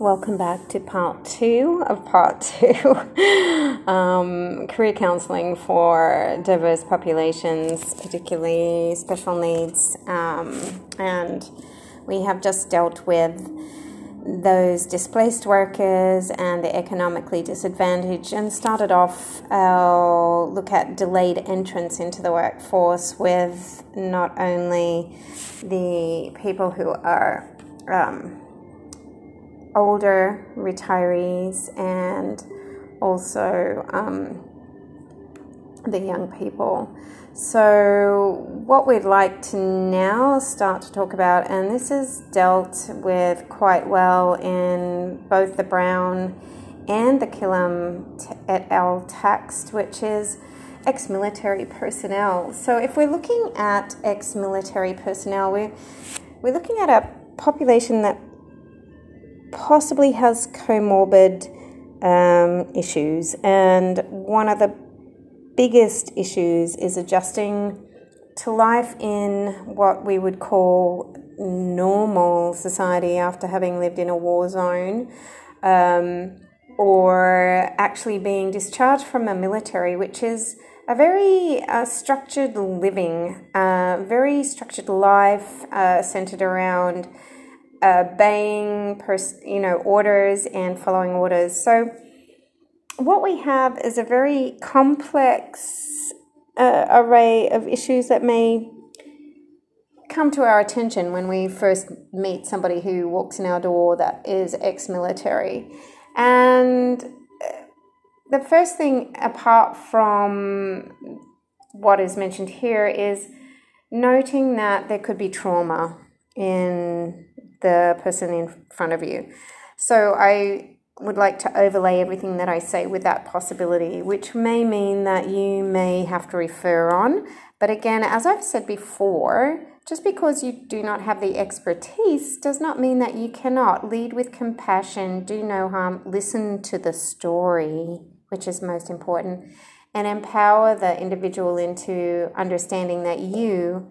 Welcome back to part two career counselling for diverse populations, particularly special needs, and we have just dealt with those displaced workers and the economically disadvantaged, and started off our look at delayed entrance into the workforce with not only the people who are older, retirees, and also the young people. So what we'd like to now start to talk about, and this is dealt with quite well in both the Brown and the Killam et al. Text, which is ex-military personnel. So if we're looking at ex-military personnel, we're looking at a population that possibly has comorbid issues, and one of the biggest issues is adjusting to life in what we would call normal society after having lived in a war zone, or actually being discharged from a military, which is a very structured living, very structured life, centered around obeying orders and following orders. So what we have is a very complex array of issues that may come to our attention when we first meet somebody who walks in our door that is ex-military. And the first thing, apart from what is mentioned here, is noting that there could be trauma in the person in front of you. So I would like to overlay everything that I say with that possibility, which may mean that you may have to refer on. But again, as I've said before, just because you do not have the expertise does not mean that you cannot. Lead with compassion, do no harm, listen to the story, which is most important, and empower the individual into understanding that you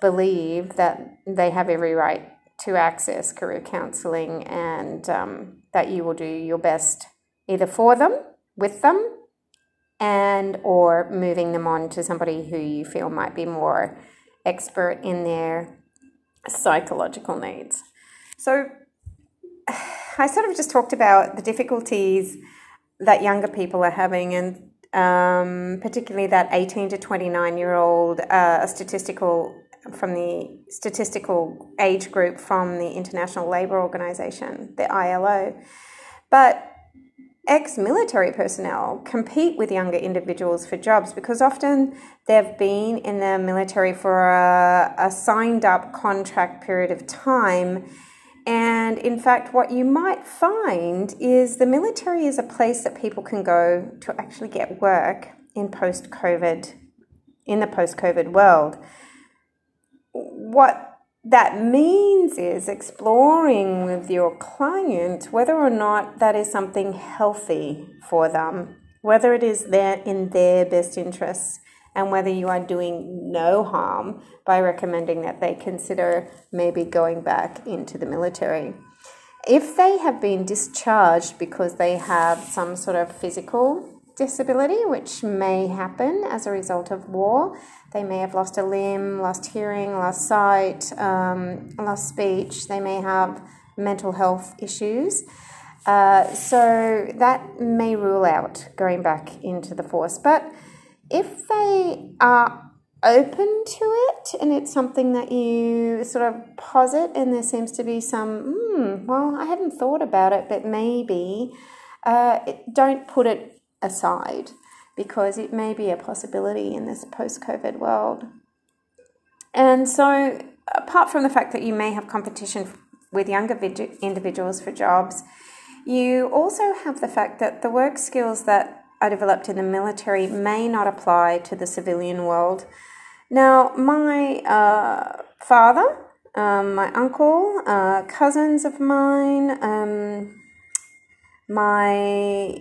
believe that they have every right to access career counselling, and that you will do your best either for them, with them, and or moving them on to somebody who you feel might be more expert in their psychological needs. So I sort of just talked about the difficulties that younger people are having, and particularly that 18 to 29-year-old from the statistical age group from the International Labour Organization, the ILO. But ex-military personnel compete with younger individuals for jobs because often they've been in the military for a signed-up contract period of time. And in fact, what you might find is the military is a place that people can go to actually get work in the post-COVID world. What that means is exploring with your client whether or not that is something healthy for them, whether it is in their best interests, and whether you are doing no harm by recommending that they consider maybe going back into the military. If they have been discharged because they have some sort of physical disability, which may happen as a result of war. They may have lost a limb, lost hearing, lost sight, lost speech. They may have mental health issues. So that may rule out going back into the force. But if they are open to it and it's something that you sort of posit, and there seems to be some, well, I hadn't thought about it, but maybe, don't put it aside, because it may be a possibility in this post-COVID world. And so apart from the fact that you may have competition with younger individuals for jobs, you also have the fact that the work skills that are developed in the military may not apply to the civilian world. Now, my father, my uncle, cousins of mine, my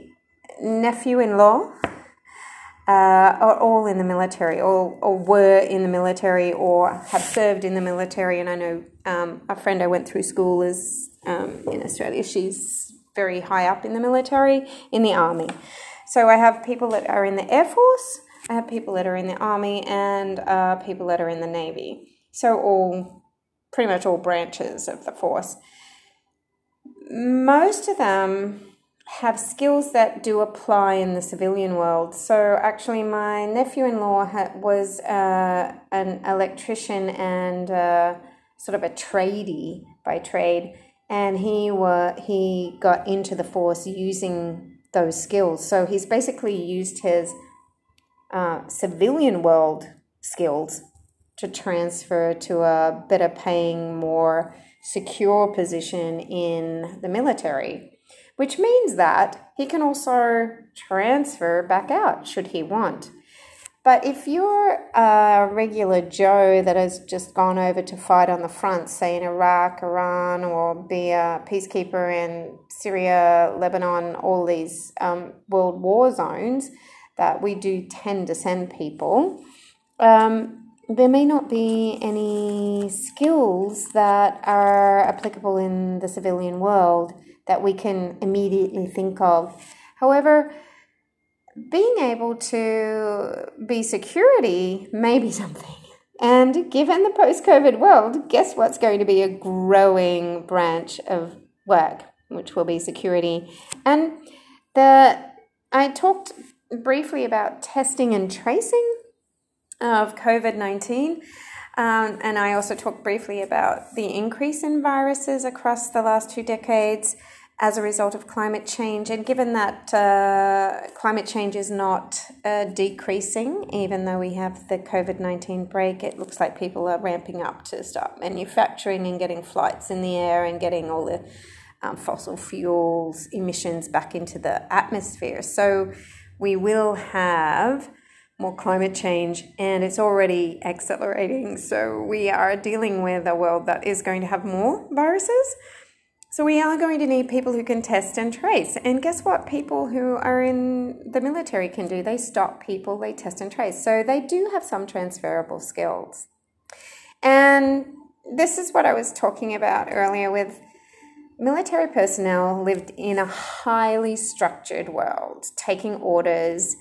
nephew-in-law, are all in the military, or were in the military, or have served in the military. And I know a friend I went through school is in Australia. She's very high up in the military, in the army. So I have people that are in the Air Force, I have people that are in the army, and people that are in the navy. So all, pretty much all branches of the force. Most of them have skills that do apply in the civilian world. So actually my nephew-in-law was an electrician and sort of a tradie by trade, and he got into the force using those skills. So he's basically used his civilian world skills to transfer to a better paying, more secure position in the military, which means that he can also transfer back out should he want. But if you're a regular Joe that has just gone over to fight on the front, say in Iraq, Iran, or be a peacekeeper in Syria, Lebanon, all these world war zones that we do tend to send people, there may not be any skills that are applicable in the civilian world that we can immediately think of. However, being able to be security may be something. And given the post-COVID world, guess what's going to be a growing branch of work, which will be security. And I talked briefly about testing and tracing of COVID-19. And I also talked briefly about the increase in viruses across the last 2 decades as a result of climate change. And given that climate change is not decreasing, even though we have the COVID-19 break, it looks like people are ramping up to start manufacturing and getting flights in the air and getting all the fossil fuels emissions back into the atmosphere. So we will have more climate change, and it's already accelerating. So we are dealing with a world that is going to have more viruses. So we are going to need people who can test and trace. And guess what? People who are in the military can do. They stop people, they test and trace. So they do have some transferable skills. And this is what I was talking about earlier with military personnel lived in a highly structured world, taking orders,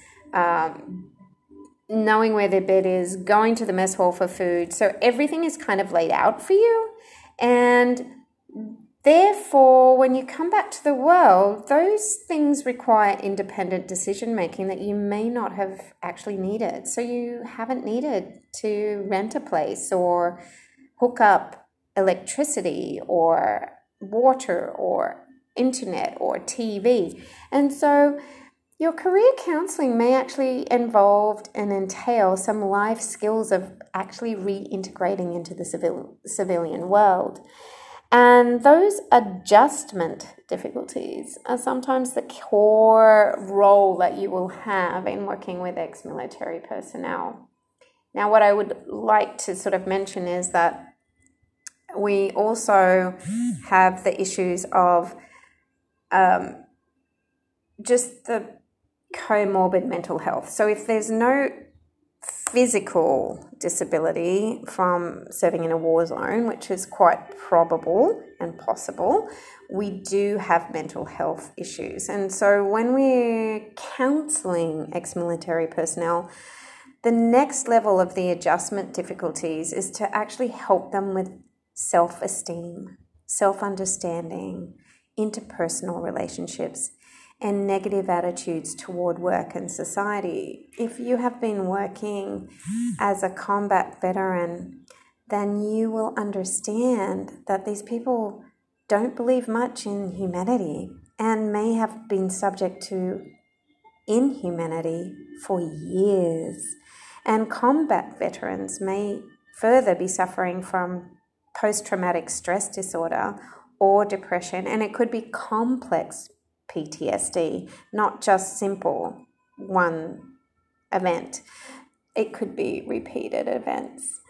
knowing where their bed is, going to the mess hall for food. So everything is kind of laid out for you. And therefore, when you come back to the world, those things require independent decision-making that you may not have actually needed. So you haven't needed to rent a place or hook up electricity or water or internet or TV. And so your career counselling may actually involve and entail some life skills of actually reintegrating into the civilian world. And those adjustment difficulties are sometimes the core role that you will have in working with ex-military personnel. Now, what I would like to sort of mention is that we also have the issues of just the comorbid mental health. So if there's no physical disability from serving in a war zone, which is quite probable and possible, we do have mental health issues. And so when we're counselling ex-military personnel, the next level of the adjustment difficulties is to actually help them with self-esteem, self-understanding, interpersonal relationships, and negative attitudes toward work and society. If you have been working as a combat veteran, then you will understand that these people don't believe much in humanity and may have been subject to inhumanity for years. And combat veterans may further be suffering from post-traumatic stress disorder or depression, and it could be complex PTSD, not just simple one event. It could be repeated events.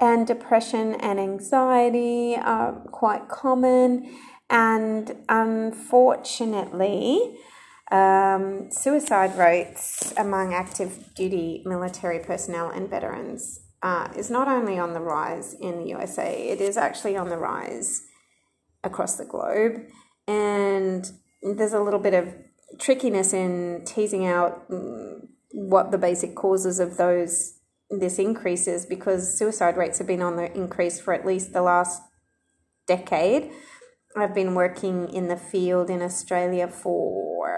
And depression and anxiety are quite common. And unfortunately, Suicide rates among active duty military personnel and veterans is not only on the rise in the USA, it is actually on the rise across the globe. And there's a little bit of trickiness in teasing out what the basic causes of this increase is, because suicide rates have been on the increase for at least the last decade. I've been working in the field in Australia for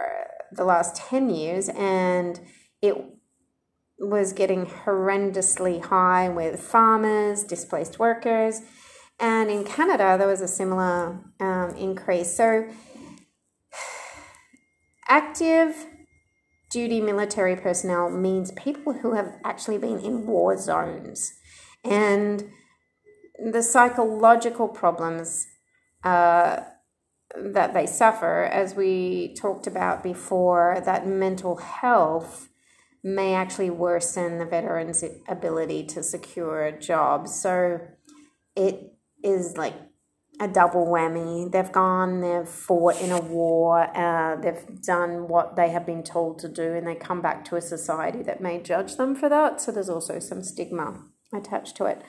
the last 10 years and it was getting horrendously high with farmers, displaced workers, and in Canada there was a similar increase. So active duty military personnel means people who have actually been in war zones, and the psychological problems that they suffer, as we talked about before, that mental health may actually worsen the veterans' ability to secure a job. So it is like a double whammy. They've gone, they've fought in a war, they've done what they have been told to do, and they come back to a society that may judge them for that. So there's also some stigma attached to it.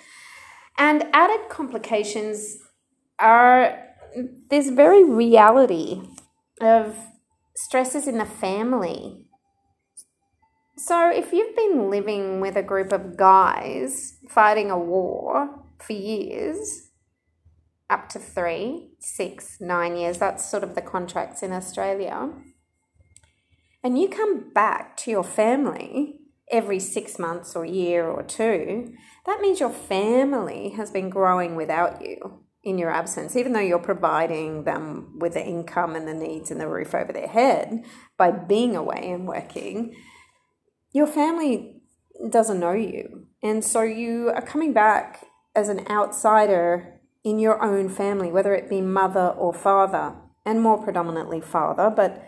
And added complications are this very reality of stresses in the family. So if you've been living with a group of guys fighting a war for years, up to 3, 6, 9 years, that's sort of the contracts in Australia, and you come back to your family every 6 months or year or two, that means your family has been growing without you in your absence, even though you're providing them with the income and the needs and the roof over their head by being away and working. Your family doesn't know you, and so you are coming back as an outsider in your own family, whether it be mother or father, and more predominantly father, but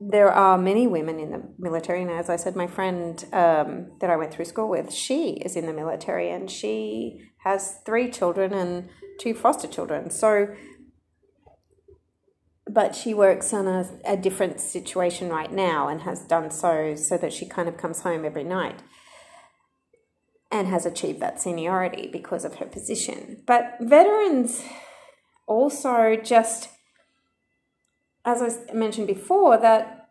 there are many women in the military. And as I said, my friend that I went through school with, she is in the military and she has 3 children and 2 foster children. So, but she works on a different situation right now and has done so that she kind of comes home every night and has achieved that seniority because of her position. But veterans also, just as I mentioned before, that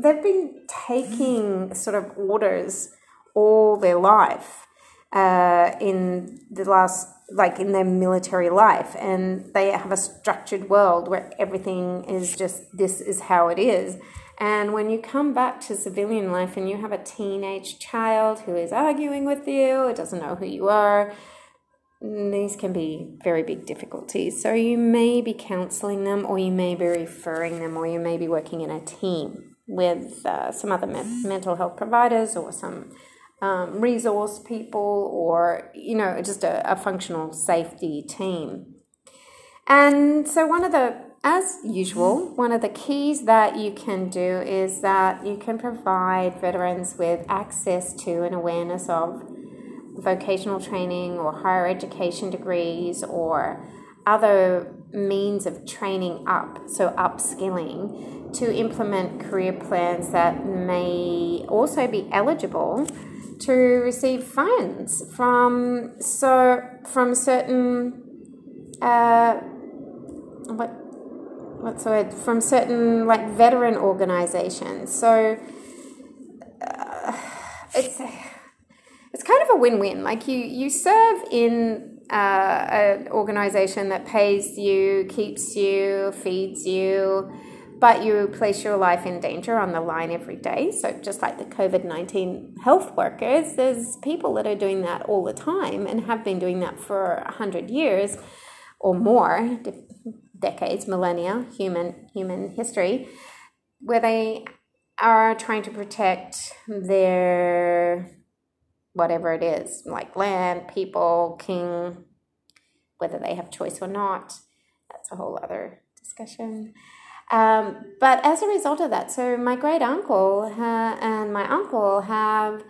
they've been taking sort of orders all their life in their military life, and they have a structured world where everything is just, this is how it is. And when you come back to civilian life and you have a teenage child who is arguing with you, it doesn't know who you are, these can be very big difficulties. So you may be counselling them, or you may be referring them, or you may be working in a team with some other mental health providers or some resource people, or, you know, just a functional safety team. And so as usual, one of the keys that you can do is that you can provide veterans with access to an awareness of vocational training or higher education degrees or other means of training up, so upskilling, to implement career plans that may also be eligible to receive funds from certain from certain like veteran organizations. So it's kind of a win-win. Like you serve in an organization that pays you, keeps you, feeds you, but you place your life in danger on the line every day. So just like the COVID-19 health workers, there's people that are doing that all the time and have been doing that for 100 years or more, decades, millennia, human history, where they are trying to protect their whatever it is, like land, people, king, whether they have choice or not. That's a whole other discussion. But as a result of that, so my great uncle and my uncle have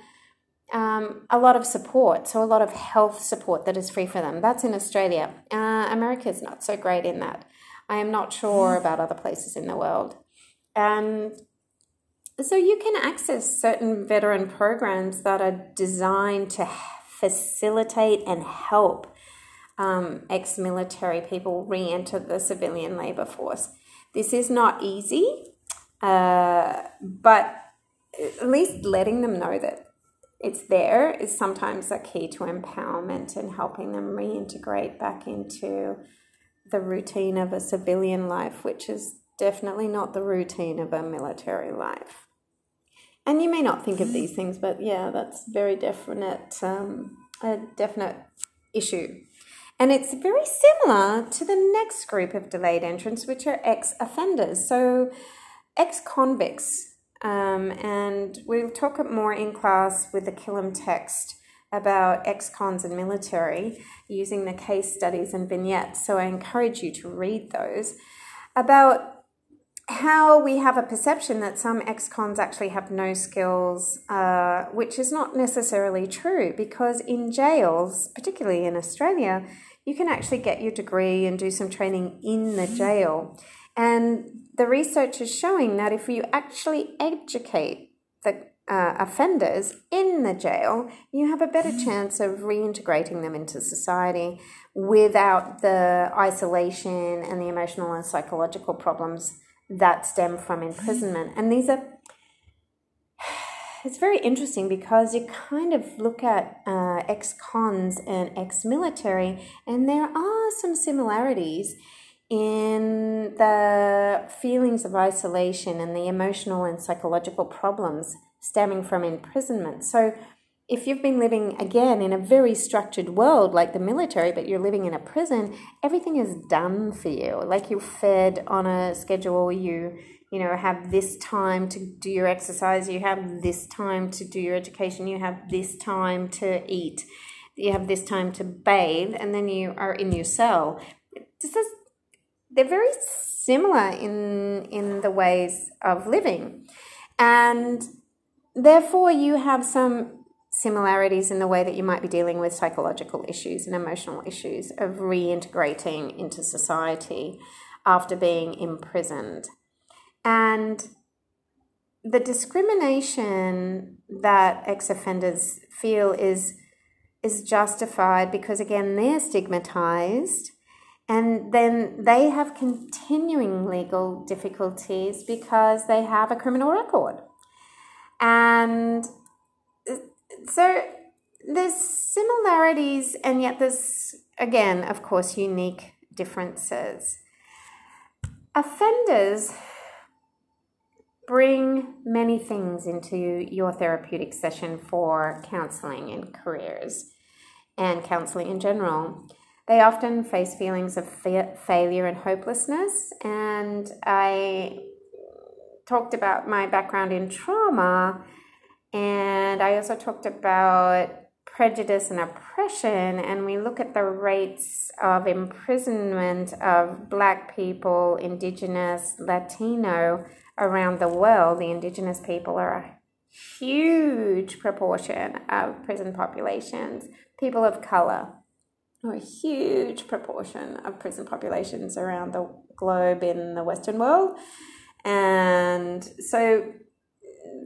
a lot of support, so a lot of health support that is free for them. That's in Australia. America's not so great in that. I am not sure about other places in the world. So you can access certain veteran programs that are designed to facilitate and help ex-military people re-enter the civilian labour force. This is not easy, but at least letting them know that it's there is sometimes a key to empowerment and helping them reintegrate back into the routine of a civilian life, which is definitely not the routine of a military life. And you may not think of these things, but yeah, that's very definite, a definite issue. And it's very similar to the next group of delayed entrants, which are ex-offenders, so ex-convicts. And we'll talk more in class with the Killam text about ex-cons and military using the case studies and vignettes, so I encourage you to read those, about how we have a perception that some ex-cons actually have no skills, which is not necessarily true, because in jails, particularly in Australia, you can actually get your degree and do some training in the jail. And the research is showing that if you actually educate the offenders in the jail, you have a better chance of reintegrating them into society without the isolation and the emotional and psychological problems that stem from imprisonment. And these are, it's very interesting because you kind of look at ex-cons and ex-military, and there are some similarities in the feelings of isolation and the emotional and psychological problems stemming from imprisonment. So if you've been living, again, in a very structured world like the military, but you're living in a prison, everything is done for you. Like, you're fed on a schedule, you know, have this time to do your exercise, you have this time to do your education, you have this time to eat, you have this time to bathe, and then you are in your cell. They're very similar in the ways of living. And therefore, you have some similarities in the way that you might be dealing with psychological issues and emotional issues of reintegrating into society after being imprisoned. And the discrimination that ex-offenders feel is justified because, again, they're stigmatized. And then they have continuing legal difficulties because they have a criminal record. And so there's similarities, and yet there's, again, of course, unique differences. Offenders bring many things into your therapeutic session for counselling and careers and counselling in general. They often face feelings of failure and hopelessness, and I talked about my background in trauma, and I also talked about prejudice and oppression, and we look at the rates of imprisonment of Black people, Indigenous, Latino around the world. The Indigenous people are a huge proportion of prison populations. People of colour are a huge proportion of prison populations around the globe in the Western world. And so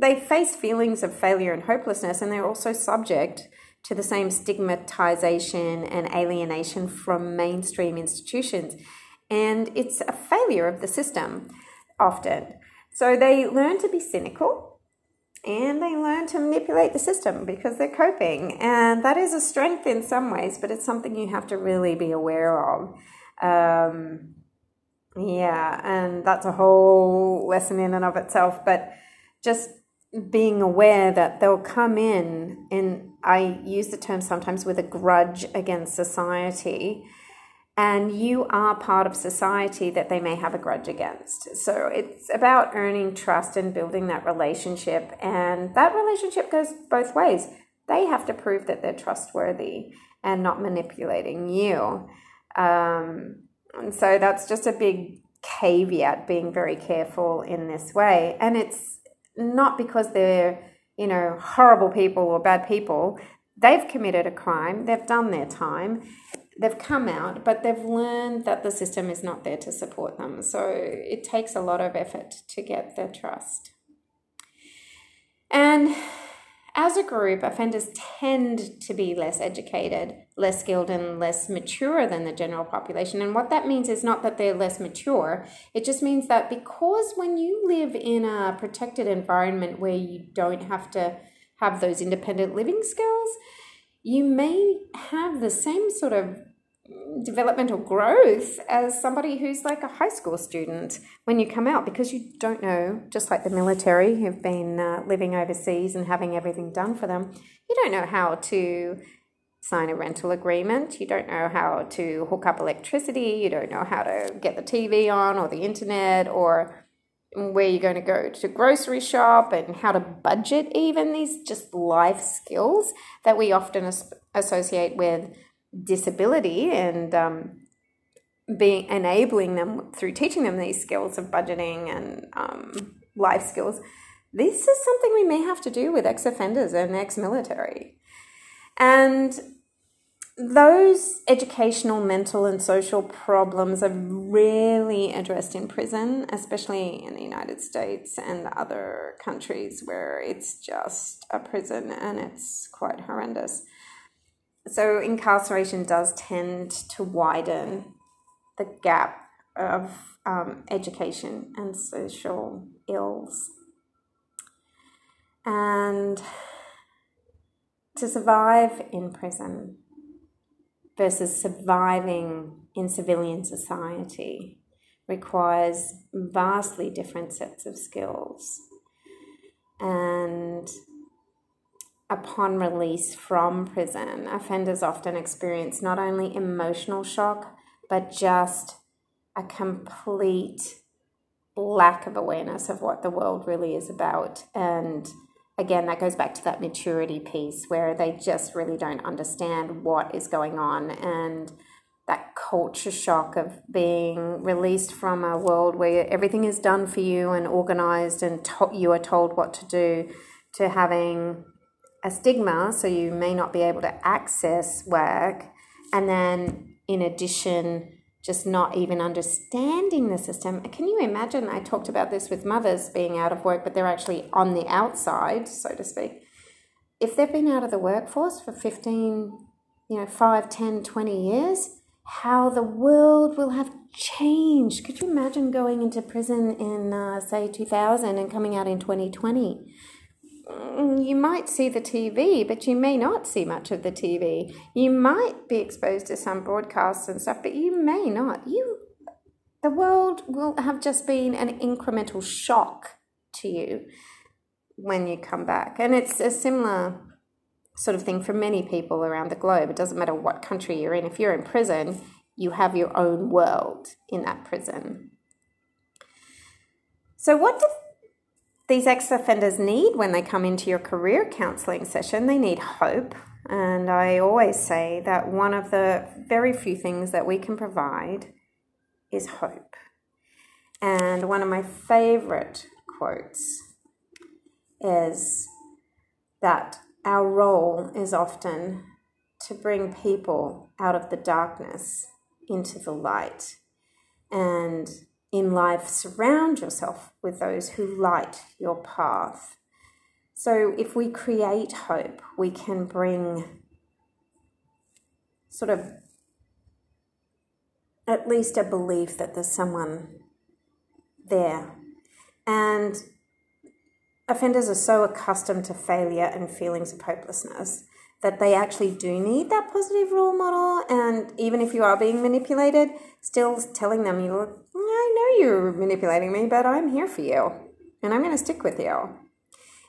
they face feelings of failure and hopelessness, and they're also subject to the same stigmatization and alienation from mainstream institutions. And it's a failure of the system often. So they learn to be cynical, and they learn to manipulate the system because they're coping. And that is a strength in some ways, but it's something you have to really be aware of. Yeah, and that's a whole lesson in and of itself. But just being aware that they'll come in, and I use the term sometimes, with a grudge against society. And you are part of society that they may have a grudge against. So it's about earning trust and building that relationship. And that relationship goes both ways. They have to prove that they're trustworthy and not manipulating you. And so that's just a big caveat, being very careful in this way. And it's not because they're, you know, horrible people or bad people. They've committed a crime. They've done their time. they've come out, but they've learned that the system is not there to support them. So it takes a lot of effort to get their trust. And as a group, offenders tend to be less educated, less skilled, and less mature than the general population. And what that means is not that they're less mature. It just means that because when you live in a protected environment where you don't have to have those independent living skills, you may have the same sort of developmental growth as somebody who's like a high school student when you come out, because you don't know, just like the military who've been living overseas and having everything done for them, you don't know how to sign a rental agreement, you don't know how to hook up electricity, you don't know how to get the TV on or the internet or where you're going to go to grocery shop and how to budget even. These just life skills that we often associate with disability and being enabling them through teaching them these skills of budgeting and life skills. This is something we may have to do with ex-offenders and ex-military. And those educational, mental and social problems are rarely addressed in prison, especially in the United States and other countries where it's just a prison and it's quite horrendous. So incarceration does tend to widen the gap of education and social ills. And to survive in prison versus surviving in civilian society requires vastly different sets of skills. And upon release from prison, offenders often experience not only emotional shock, but just a complete lack of awareness of what the world really is about. And again, that goes back to that maturity piece where they just really don't understand what is going on, and that culture shock of being released from a world where everything is done for you and organized and you are told what to do, to having a stigma, so you may not be able to access work, and then in addition just not even understanding the system. Can you imagine, I talked about this with mothers being out of work, but they're actually on the outside, so to speak. If they've been out of the workforce for 5, 10, 20 years, how the world will have changed. Could you imagine going into prison in, say, 2000 and coming out in 2020? You might see the TV, but you may not see much of the TV. You might be exposed to some broadcasts and stuff, but you may not. The world will have just been an incremental shock to you when you come back. And it's a similar sort of thing for many people around the globe. It doesn't matter what country you're in. If you're in prison, you have your own world in that prison. So what do these ex-offenders need when they come into your career counselling session? They need hope. And I always say that one of the very few things that we can provide is hope. And one of my favourite quotes is that our role is often to bring people out of the darkness into the light. And in life, surround yourself with those who light your path. So if we create hope, we can bring sort of at least a belief that there's someone there. And offenders are so accustomed to failure and feelings of hopelessness that they actually do need that positive role model. And even if you are being manipulated, still telling them, I know you're manipulating me, but I'm here for you and I'm going to stick with you.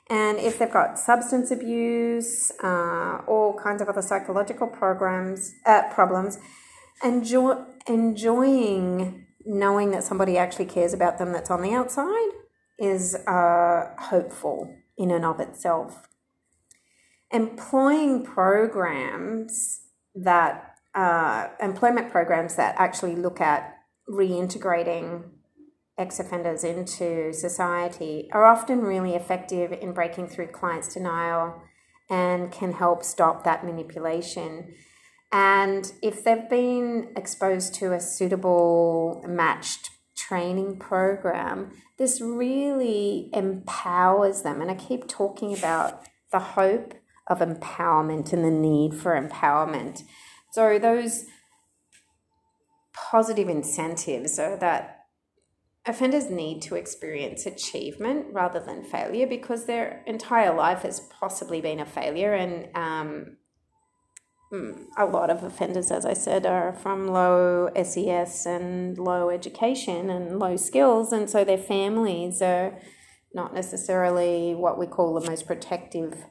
And if they've got substance abuse, all kinds of other psychological problems, enjoying knowing that somebody actually cares about them that's on the outside is hopeful in and of itself. Employing employment programs that actually look at reintegrating ex-offenders into society are often really effective in breaking through clients' denial and can help stop that manipulation. And if they've been exposed to a suitable matched training program, this really empowers them. And I keep talking about the hope of empowerment and the need for empowerment. So those positive incentives are that offenders need to experience achievement rather than failure, because their entire life has possibly been a failure. And a lot of offenders, as I said, are from low SES and low education and low skills. And so their families are not necessarily what we call the most protective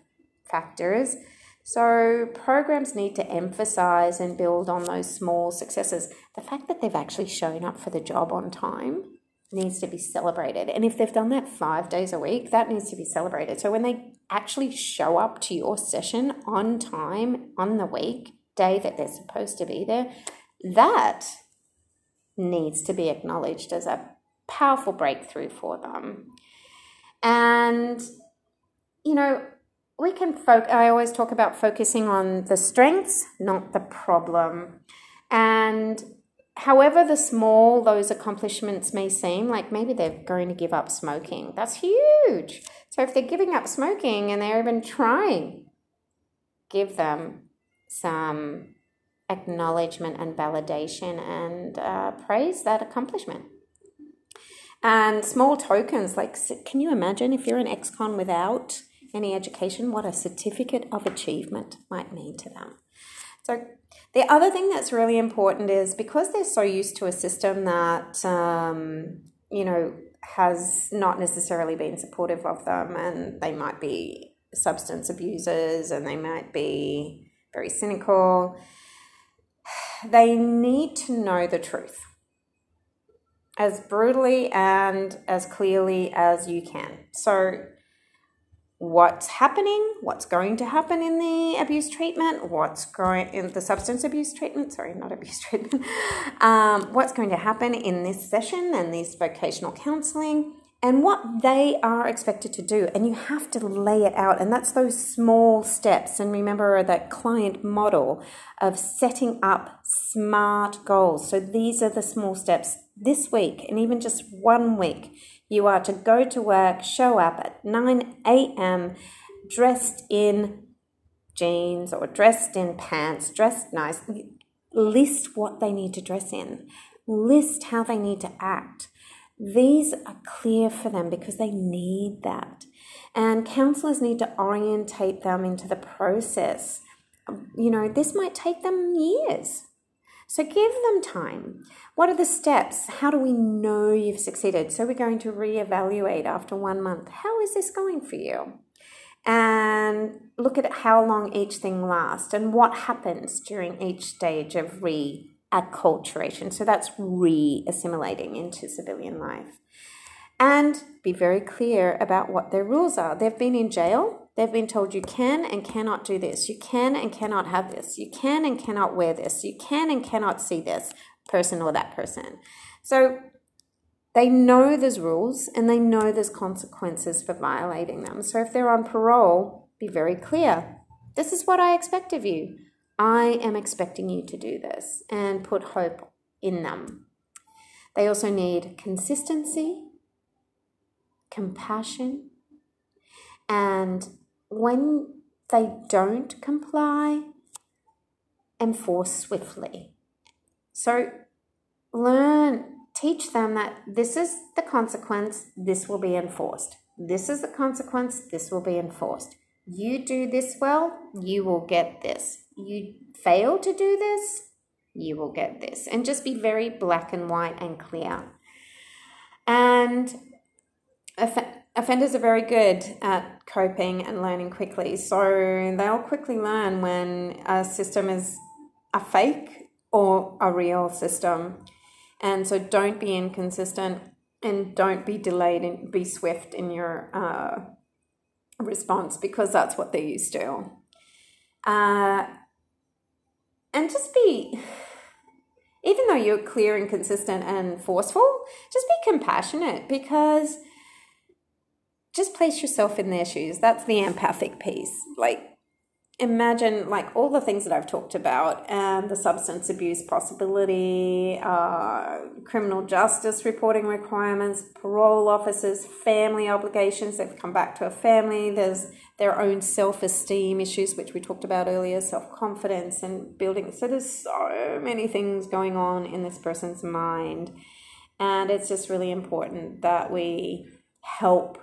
factors. So programs need to emphasise and build on those small successes. The fact that they've actually shown up for the job on time needs to be celebrated. And if they've done that 5 days a week, that needs to be celebrated. So when they actually show up to your session on time, on the weekday that they're supposed to be there, that needs to be acknowledged as a powerful breakthrough for them. And, you know, we can I always talk about focusing on the strengths, not the problem. And however the small those accomplishments may seem, like maybe they're going to give up smoking. That's huge. So if they're giving up smoking and they're even trying, give them some acknowledgement and validation and praise that accomplishment. And small tokens, like can you imagine if you're an ex-con without any education, what a certificate of achievement might mean to them. So the other thing that's really important is because they're so used to a system that, you know, has not necessarily been supportive of them, and they might be substance abusers and they might be very cynical, they need to know the truth as brutally and as clearly as you can. So what's happening, what's going to happen in the abuse treatment, what's going in the substance abuse treatment, sorry, not abuse treatment, what's going to happen in this session and this vocational counselling, and what they are expected to do. And you have to lay it out. And that's those small steps. And remember that client model of setting up SMART goals. So these are the small steps this week, and even just 1 week. You are to go to work, show up at 9 a.m., dressed in jeans or dressed in pants, dressed nice. List what they need to dress in. List how they need to act. These are clear for them because they need that. And counsellors need to orientate them into the process. You know, this might take them years. So give them time. What are the steps? How do we know you've succeeded? So we're going to reevaluate after 1 month. How is this going for you? And look at how long each thing lasts and what happens during each stage of reacculturation. So that's re-assimilating into civilian life. And be very clear about what their rules are. They've been in jail. They've been told you can and cannot do this. You can and cannot have this. You can and cannot wear this. You can and cannot see this person or that person. So they know there's rules and they know there's consequences for violating them. So if they're on parole, be very clear. This is what I expect of you. I am expecting you to do this, and put hope in them. They also need consistency, compassion, and when they don't comply, enforce swiftly. So teach them that this is the consequence, this will be enforced. This is the consequence, this will be enforced. You do this well, you will get this. You fail to do this, you will get this. And just be very black and white and clear. And offenders are very good at coping and learning quickly, so they'll quickly learn when a system is a fake or a real system. And so don't be inconsistent and don't be delayed, and be swift in your response, because that's what they're used to. And just be, even though you're clear and consistent and forceful, just be compassionate, because just place yourself in their shoes. That's the empathic piece. Like, imagine like all the things that I've talked about, and the substance abuse possibility, criminal justice reporting requirements, parole officers, family obligations. They've come back to a family. There's their own self-esteem issues, which we talked about earlier, self-confidence and building. So there's so many things going on in this person's mind. And it's just really important that we help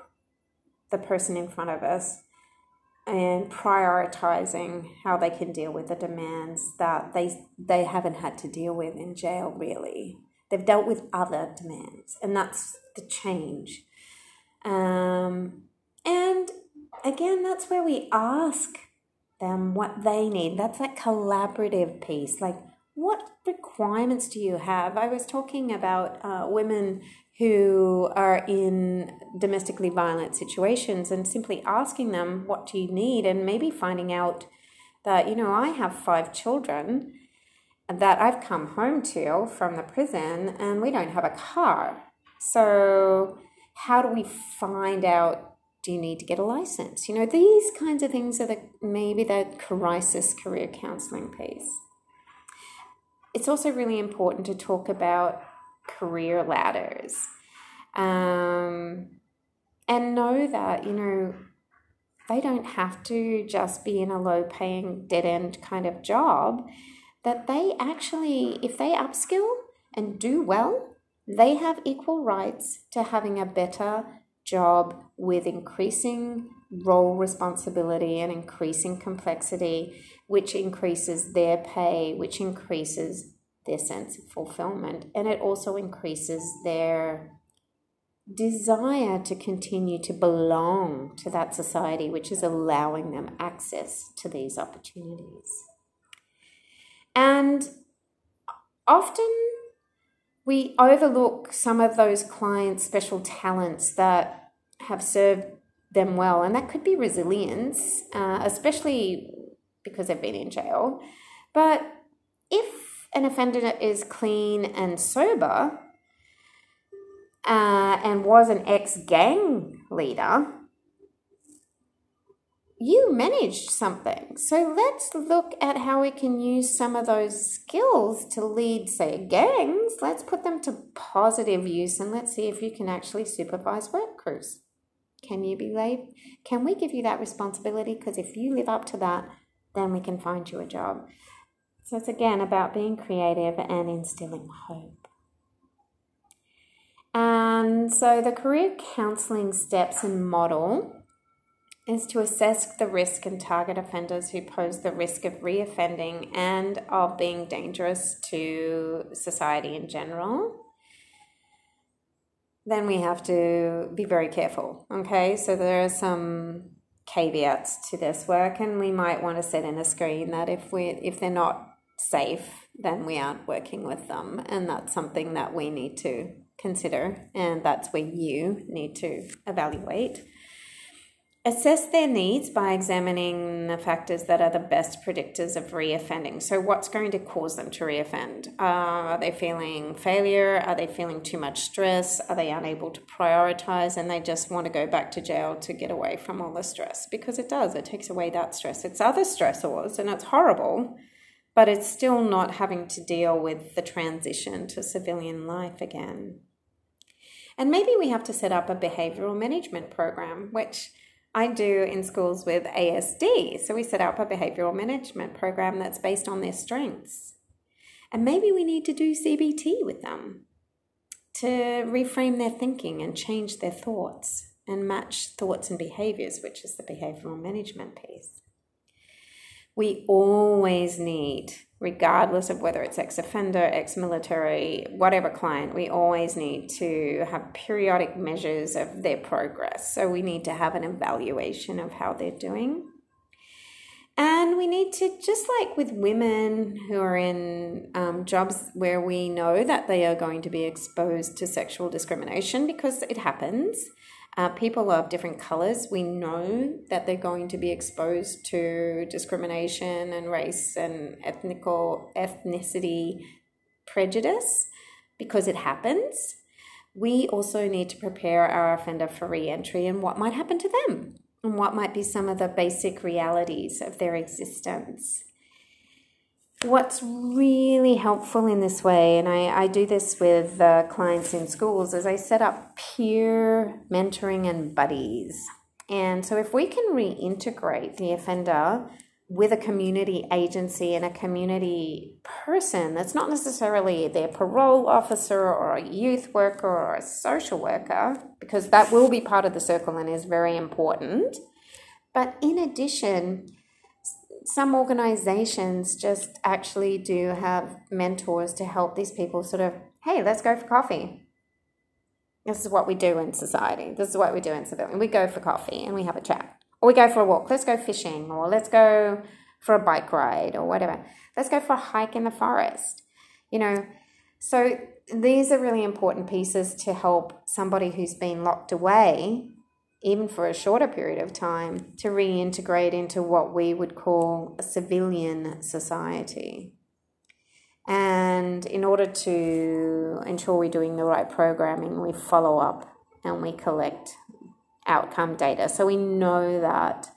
the person in front of us and prioritizing how they can deal with the demands that they haven't had to deal with in jail, really. They've dealt with other demands, and that's the change. And again, that's where we ask them what they need. That's that collaborative piece. Like, what requirements do you have? I was talking about women who are in domestically violent situations and simply asking them, what do you need? And maybe finding out that, you know, I have 5 children that I've come home to from the prison and we don't have a car. So how do we find out, do you need to get a license? You know, these kinds of things are maybe the crisis career counselling piece. It's also really important to talk about career ladders, and know that, you know, they don't have to just be in a low-paying, dead-end kind of job, that they actually, if they upskill and do well, they have equal rights to having a better job with increasing role responsibility and increasing complexity, which increases their pay, which increases their sense of fulfillment, and it also increases their desire to continue to belong to that society, which is allowing them access to these opportunities. And often we overlook some of those clients' special talents that have served them well, and that could be resilience, especially because they've been in jail. But if an offender is clean and sober, and was an ex-gang leader, you managed something. So let's look at how we can use some of those skills to lead, say, gangs. Let's put them to positive use, and let's see if you can actually supervise work crews. Can we give you that responsibility? Because if you live up to that, then we can find you a job. So it's again about being creative and instilling hope. And so the career counselling steps and model is to assess the risk and target offenders who pose the risk of reoffending and of being dangerous to society in general. Then we have to be very careful, okay? So there are some caveats to this work, and we might want to set in a screen that if they're not safe, then we aren't working with them, and that's something that we need to consider, and that's where you need to evaluate. Assess their needs by examining the factors that are the best predictors of reoffending. So what's going to cause them to reoffend? Are they feeling failure? Are they feeling too much stress? Are they unable to prioritize and they just want to go back to jail to get away from all the stress? Because it does. It takes away that stress. It's other stressors, and it's horrible, but it's still not having to deal with the transition to civilian life again. And maybe we have to set up a behavioral management program, which I do in schools with ASD. So we set up a behavioral management program that's based on their strengths. And maybe we need to do CBT with them to reframe their thinking and change their thoughts and match thoughts and behaviors, which is the behavioral management piece. We always need, regardless of whether it's ex-offender, ex-military, whatever client, we always need to have periodic measures of their progress. So we need to have an evaluation of how they're doing. And we need to, just like with women who are in jobs where we know that they are going to be exposed to sexual discrimination, because it happens, people of different colours, we know that they're going to be exposed to discrimination and race and ethnicity prejudice, because it happens. We also need to prepare our offender for re-entry and what might happen to them. and what might be some of the basic realities of their existence. What's really helpful in this way, and I do this with clients in schools, is I set up peer mentoring and buddies. And so if we can reintegrate the offender with a community agency and a community person that's not necessarily their parole officer or a youth worker or a social worker, because that will be part of the circle and is very important. But in addition, some organizations just actually do have mentors to help these people sort of, hey, let's go for coffee. This is what we do in society. This is what we do in civility. We go for coffee and we have a chat. Or we go for a walk. Let's go fishing, or let's go for a bike ride or whatever. Let's go for a hike in the forest, you know. So these are really important pieces to help somebody who's been locked away, even for a shorter period of time, to reintegrate into what we would call a civilian society. And in order to ensure we're doing the right programming, we follow up and we collect outcome data. So we know that,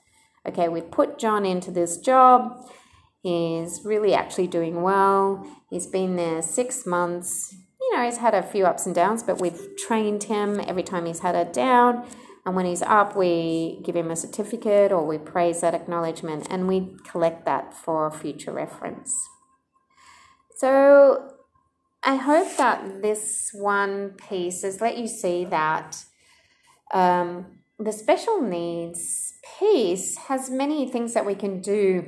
okay, we've put John into this job. He's really actually doing well. He's been there 6 months. You know, he's had a few ups and downs, but we've trained him every time he's had a down. And when he's up, we give him a certificate or we praise that acknowledgement and we collect that for future reference. So I hope that this one piece has let you see that the special needs piece has many things that we can do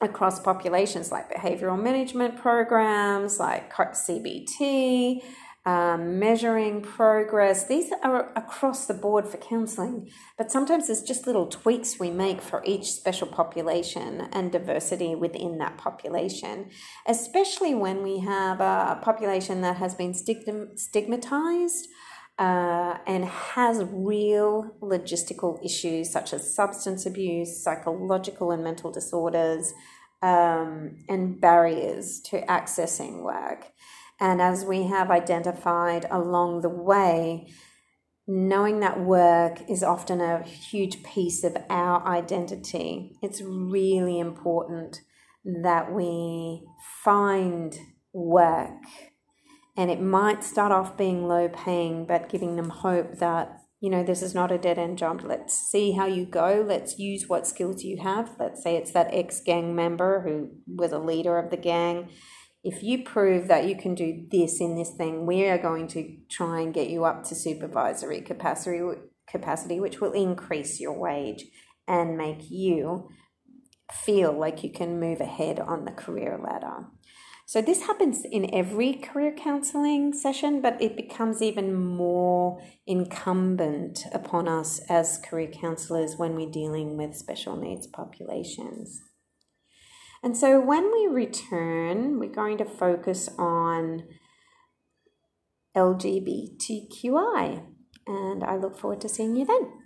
across populations, like behavioural management programs, like CBT, measuring progress. These are across the board for counselling, but sometimes there's just little tweaks we make for each special population and diversity within that population, especially when we have a population that has been stigmatised and has real logistical issues such as substance abuse, psychological and mental disorders, and barriers to accessing work. And as we have identified along the way, knowing that work is often a huge piece of our identity, it's really important that we find work. And it might start off being low paying, but giving them hope that, you know, this is not a dead-end job. Let's see how you go. Let's use what skills you have. Let's say it's that ex-gang member who was a leader of the gang. If you prove that you can do this in this thing, we are going to try and get you up to supervisory capacity, which will increase your wage and make you feel like you can move ahead on the career ladder. So this happens in every career counselling session, but it becomes even more incumbent upon us as career counsellors when we're dealing with special needs populations. And so when we return, we're going to focus on LGBTQI, and I look forward to seeing you then.